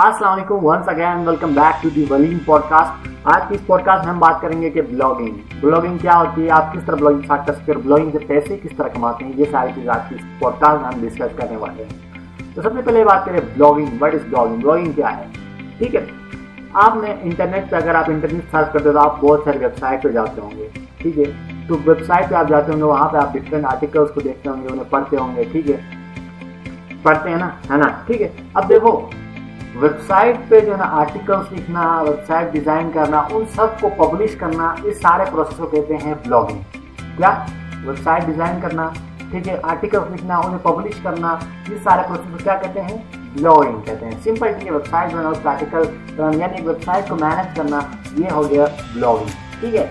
السلام علیکم once again, welcome back to the William podcast. آج کی اس پوڈ کاسٹ میں ہم بات کریں گے کہ بلاگنگ کیا ہوتی ہے، آپ کس طرح بلاگنگ اسٹارٹ کر سکتے ہیں، بلاگنگ سے پیسے کس طرح کماتے ہیں. یہ ساری چیز آج کی اس پوڈ کاسٹ میں ہم ڈسکس کرنے والے ہیں. تو سب سے پہلے بات کریں blogging, what is blogging, blogging کیا ہے. ٹھیک ہے، آپ نے انٹرنیٹ پہ اگر آپ انٹرنیٹ سرچ کرتے ہو تو آپ بہت سارے ویب سائٹ پہ جاتے ہوں گے. ٹھیک ہے، تو ویب سائٹ پہ آپ جاتے ہوں گے، وہاں پہ آپ ڈفرینٹ آرٹیکلس کو دیکھتے ہوں گے، انہیں پڑھتے ہوں گے. ٹھیک ہے، پڑھتے ہیں نا، ہے نا. ٹھیک ہے، اب دیکھو ویب سائٹ پہ جو ہے نا آرٹیکلس لکھنا، ویب سائٹ ڈیزائن کرنا، ان سب کو پبلش کرنا، اس سارے پروسیس کو کہتے ہیں بلاگنگ. کیا؟ ویب سائٹ ڈیزائن کرنا، ٹھیک ہے، آرٹیکلس لکھنا، انہیں پبلش کرنا، اس سارے پروسیس کو کیا کہتے ہیں؟ بلاگنگ کہتے ہیں. سمپل، ٹھیک ہے، ویب سائٹ بناؤ، آرٹیکل، یعنی ویب سائٹ کو مینیج کرنا، یہ ہو گیا بلاگنگ. ٹھیک ہے،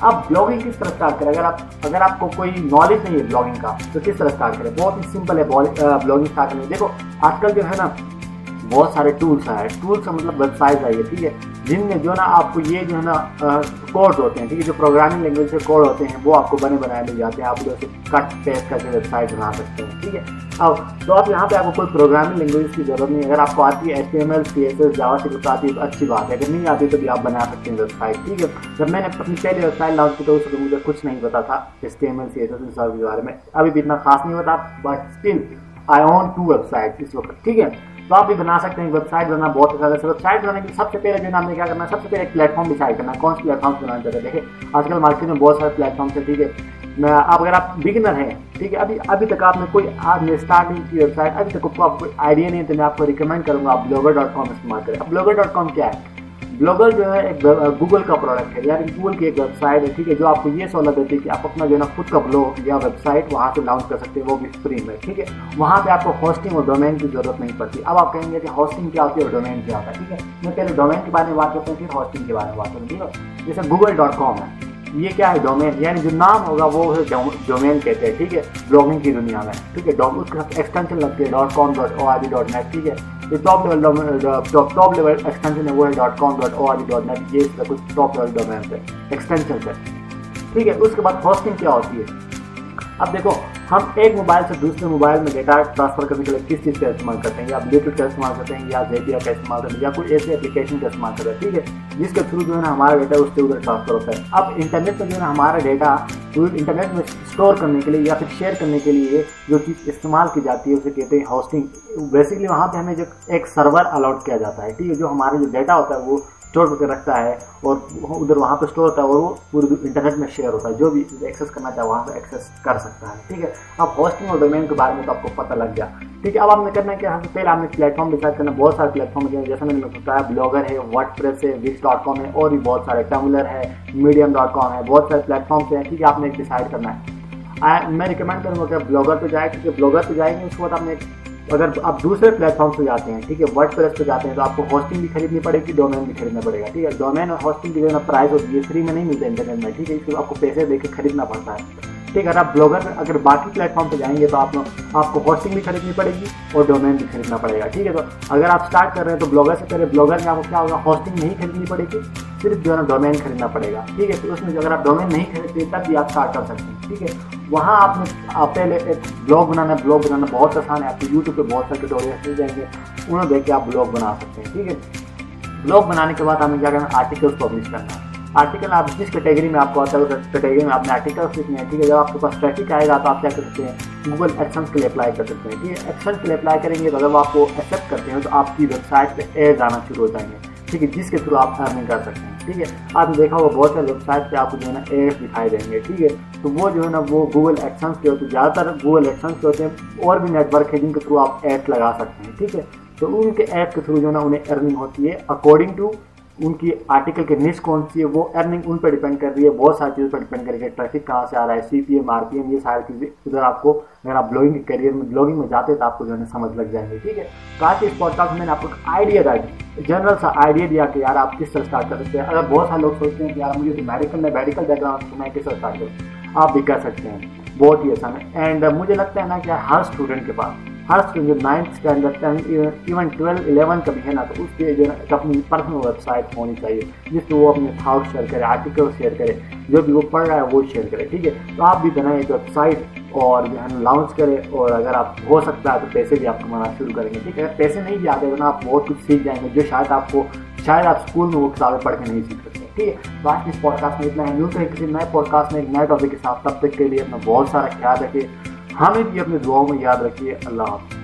آپ بلاگنگ کس طرح اسٹارٹ کریں؟ اگر آپ کو کوئی نالج نہیں ہے بلاگنگ کا تو کس طرح اسٹارٹ کریں؟ بہت ہی سمپل ہے بلاگنگ اسٹارٹ کریں. دیکھو آج کل جو ہے نا بہت سارے ٹولس آئے، ٹولس کا مطلب ویب سائٹ آئی ہے. ٹھیک ہے، جن میں جو نا آپ کو یہ جو ہے نا کوڈ ہوتے ہیں، ٹھیک ہے، جو پروگرامنگ لینگویج سے کوڈ ہوتے ہیں وہ آپ کو بنے بنائے مل جاتے ہیں، آپ اسے کٹ پیسٹ کر کے ویب سائٹ بنا سکتے ہیں. ٹھیک ہے، اب تو آپ یہاں پہ آپ کو کوئی پروگرامنگ لینگویج کی ضرورت نہیں. اگر آپ کو آتی ہے H T M L, C S S, JavaScript آتی ہے تو اچھی بات ہے، اگر نہیں آتی تو بھی آپ بنا سکتے ہیں ویب سائٹ. ٹھیک ہے، جب میں نے اپنی پہلی ویب سائٹ لانچ کی تو اس کو مجھے کچھ نہیں پتا تھا H T M L, C S S ان سب کے بارے میں، ابھی بھی اتنا خاص نہیں ہوتا، but still I own two website اس وقت. ٹھیک ہے، تو آپ بھی بنا سکتے ہیں. ویب سائٹ بنانا بہت اچھا ہے. ویب سائٹ بنانے کے لیے سب سے پہلے جو ہے آپ نے کیا کرنا ہے، سب سے پہلے ایک پلیٹ فارم ڈیسائڈ کرنا ہے. کون سے پلیٹ فارم بنانا چاہتے ہیں؟ دیکھیں آج کل مارکیٹ میں بہت سارے پلیٹ فارمس ہیں. ٹھیک ہے، آپ اگر آپ بگنر ہیں، ٹھیک ہے، ابھی تک آپ نے کوئی آپ نے اسٹارٹنگ کی ویب سائٹ ابھی تک آپ کو آئیڈیا نہیں ہے، تو میں آپ کو ریکمینڈ کروں گا آپ blogger.com استعمال کریں. اب blogger.com کیا ہے؟ بلاگر جو ہے ایک گوگل کا پروڈکٹ ہے، یعنی گوگل کی ایک ویب سائٹ ہے. ٹھیک ہے، جو آپ کو یہ سہولت دیتی ہے کہ آپ اپنا جو ہے نا خود کا بلاگ یا ویب سائٹ وہاں سے لانچ کر سکتے ہیں، وہ بھی فری میں. ٹھیک ہے، وہاں پہ آپ کو ہوسٹنگ اور ڈومین کی ضرورت نہیں پڑتی. اب آپ کہیں گے کہ ہوسٹنگ کیا ہوتی ہے اور ڈومین کیا ہوتا ہے. ٹھیک ہے، میں پہلے ڈومین کے بارے میں بات کرتے ہیں پھر ہوسٹنگ کے بارے میں بات کروں. ٹھیک ہے، جیسے google.com ہے، یہ کیا ہے؟ ڈومین، یعنی جو نام ہوگا وہ ڈومین کہتے ہیں. ٹھیک ہے، بلاگنگ کی دنیا میں. ٹھیک ہے، اس کے ساتھ ایکسٹینشن لگتی ہے .com.org.net. ٹھیک ہے، یہ ٹاپ لیول ایکسٹینشن ہے، وہ ہے .com.org.net. یہ کچھ ٹاپ لیول ڈومین پہ ایکسٹینشن ہے. ٹھیک ہے، اس کے بعد ہوسٹنگ کیا ہوتی ہے؟ اب دیکھو ہم ایک موبائل سے دوسرے موبائل میں ڈیٹا ٹرانسفر کرنے کے لیے کس چیز کا استعمال کرتے ہیں، یا بلوٹوتھ کا استعمال کرتے ہیں، یا زیبیا کا استعمال کرتے ہیں، یا کوئی ایسے اپلیکیشن کا استعمال کرتے ہیں. ٹھیک ہے، جس کے تھرو جو ہے نا ہمارا ڈیٹا اس سے ادھر ٹرانسفر ہوتا ہے. اب انٹرنیٹ پہ جو ہے نا ہمارا ڈیٹا انٹرنیٹ میں اسٹور کرنے کے لیے یا پھر شیئر کرنے کے لیے جو چیز استعمال کی جاتی ہے اسے کہتے ہیں ہوسٹنگ. بیسکلی وہاں پہ ہمیں جو ایک سرور الاٹ کیا جاتا ہے، ٹھیک ہے، جو ہمارا جو ڈیٹا ہوتا ہے وہ اسٹور کر کے رکھتا ہے اور ادھر وہاں پہ اسٹور ہوتا ہے اور وہ پورے انٹرنیٹ میں شیئر ہوتا ہے، جو بھی ایکسیس کرنا چاہے وہاں پہ ایکسیس کر سکتا ہے. ٹھیک ہے، اب ہوسٹنگ اور ڈومین کے بارے میں تو آپ کو پتہ لگ گیا. ٹھیک ہے، اب آپ نے کرنا ہے کہ ہم پہلے آپ نے پلیٹ فارم ڈیسائڈ کرنا. بہت سارے پلیٹ فارم ہیں، جیسے میں نے بتایا بلاگر ہے، ورڈ پریس ہے، wix.com ہے، اور بھی بہت سارے ٹمبلر ہے، medium.com ہے، بہت سارے پلیٹ فارمس ہیں. ٹھیک ہے، آپ نے ایک ڈیسائڈ کرنا ہے. میں ریکمینڈ کروں گا کہ آپ بلاگر پہ جائیں، کیونکہ بلاگر پہ جائیں گے اس کے بعد آپ نے اگر آپ دوسرے پلیٹ فارم پہ جاتے ہیں، ٹھیک ہے، ورڈ پریس پہ جاتے ہیں تو آپ کو ہوسٹنگ بھی خریدنی پڑے گی، ڈومین بھی خریدنا پڑے گا. ٹھیک ہے، ڈومین اور ہوسٹنگ کی جو ہے نا پرائز ہوتی ہے فری میں نہیں ملتا انٹرنیٹ میں. ٹھیک ہے، اس کو آپ کو پیسے دے کے خریدنا پڑتا ہے. ٹھیک ہے، اگر آپ بلاگر اگر باقی پلیٹ فارم پہ جائیں گے تو آپ کو ہوسٹنگ بھی خریدنی پڑے گی اور ڈومین بھی خریدنا پڑے گا. ٹھیک ہے، تو اگر آپ اسٹارٹ کر رہے ہیں تو بلاگر سے پہلے بلاگر میں آپ کو کیا ہوگا، ہوسٹنگ نہیں خریدنی پڑے گی، صرف جو ہے نا ڈومین خریدنا پڑے گا. ٹھیک ہے، تو اس میں اگر آپ ڈومین نہیں خریدتے تب بھی آپ اسٹارٹ کر سکتے ہیں. ٹھیک ہے، وہاں آپ نے پہلے ایک بلاگ بنانا بہت آسان ہے. آپ کو یوٹیوب پہ بہت سارے ٹیوٹوریلس مل جائیں گے، انہیں دیکھ کے آپ بلاگ بنا سکتے ہیں. ٹھیک ہے، بلاگ بنانے کے بعد آپ نے کیا کرنا ہے، آرٹیکلس پبلش کرنا ہے. آرٹیکل آپ جس کیٹیگری میں آپ کو آتا ہے اس کیٹیگری میں آپ نے آرٹیکلس لکھنے ہیں. ٹھیک ہے، جب آپ کے پاس ٹریفک آئے گا تو آپ کیا کر سکتے ہیں، گوگل ایڈسنس کے لیے اپلائی کر سکتے ہیں. ٹھیک ہے، ایڈسنس کے لیے اپلائی کریں گے تو اگر وہ آپ کو ایکسیپٹ کرتے ہیں تو آپ کی ویب سائٹ پہ ایڈز آنا شروع ہو جائیں گے. ٹھیک ہے، جس کے تھرو آپ ارننگ کر سکتے ہیں. ٹھیک ہے، آپ نے دیکھا ہوگا بہت سارے ویب سائٹ پہ آپ کو جو ہے نا ایڈس دکھائی دیں گے. ٹھیک ہے، تو وہ جو ہے نا وہ گوگل ایڈسنس کے ہوتے ہیں، زیادہ تر گوگل ایڈسنس کے ہوتے ہیں، اور بھی نیٹ ورک ہے جن کے تھرو آپ ایڈس لگا سکتے ہیں. ٹھیک ہے، تو ان کے ایڈس کے تھرو جو ہے نا انہیں ارننگ ہوتی ہے اکارڈنگ ٹو ان کی آرٹیکل کے نش کون سی ہے، وہ ارننگ ان پہ ڈیپینڈ کر رہی ہے. بہت ساری چیزوں پہ ڈیپینڈ کرے گا، ٹریفک کہاں سے آ رہا ہے، C P M, R P M, یہ ساری چیزیں ادھر آپ کو اگر آپ بلاگنگ کے کیریئر میں بلاگنگ میں جاتے ہیں تو آپ کو جو ہے نا سمجھ لگ جائیں گے. ٹھیک ہے، تو آج کے اس پوڈ کاسٹ میں نے آپ کو ایک آئیڈیا دیا، جنرل سا آئیڈیا دیا کہ یار آپ کس طرح اسٹارٹ کر سکتے ہیں. اگر بہت سارے لوگ سوچتے ہیں کہ یار مجھے میڈیکل بیک گراؤنڈ تو میں کس طرح اسٹارٹ کروں، آپ بھی کر سکتے ہیں، بہت ہی آسان ہے. اینڈ مجھے لگتا ہے نا کہ ہر اسٹوڈنٹ کے پاس ہر اسٹریم جو 9 سے اندر 10 ایون 12 11 کا بھی ہے نا، تو اس کے جو ہے ایک اپنی پرسنل ویب سائٹ ہونی چاہیے جس پہ وہ اپنے تھاٹ شیئر کرے، آرٹیکل شیئر کرے، جو بھی وہ پڑھ رہا ہے وہ شیئر کرے، ٹھیک ہے؟ تو آپ بھی بنائیں ایک ویب سائٹ اور جو ہے لانچ کریں، اور اگر آپ ہو سکتا ہے تو پیسے بھی آپ کمانا شروع کریں گے، ٹھیک ہے؟ اگر پیسے نہیں بھی آتے ورنہ آپ بہت کچھ سیکھ جائیں گے جو شاید آپ اسکول میں وہ کتابیں پڑھ کے نہیں سیکھ سکتے، ٹھیک ہے؟ تو آج کے اس پوڈ کاسٹ میں اتنا ہے، ملتے ہیں کسی نئے پوڈ کاسٹ میں ایک نئے ٹاپک کے ساتھ، تب تک کے لیے اپنا بہت سارا خیال رکھیے، ہمیں بھی اپنے دعاؤں میں یاد رکھیے، اللہ حافظ۔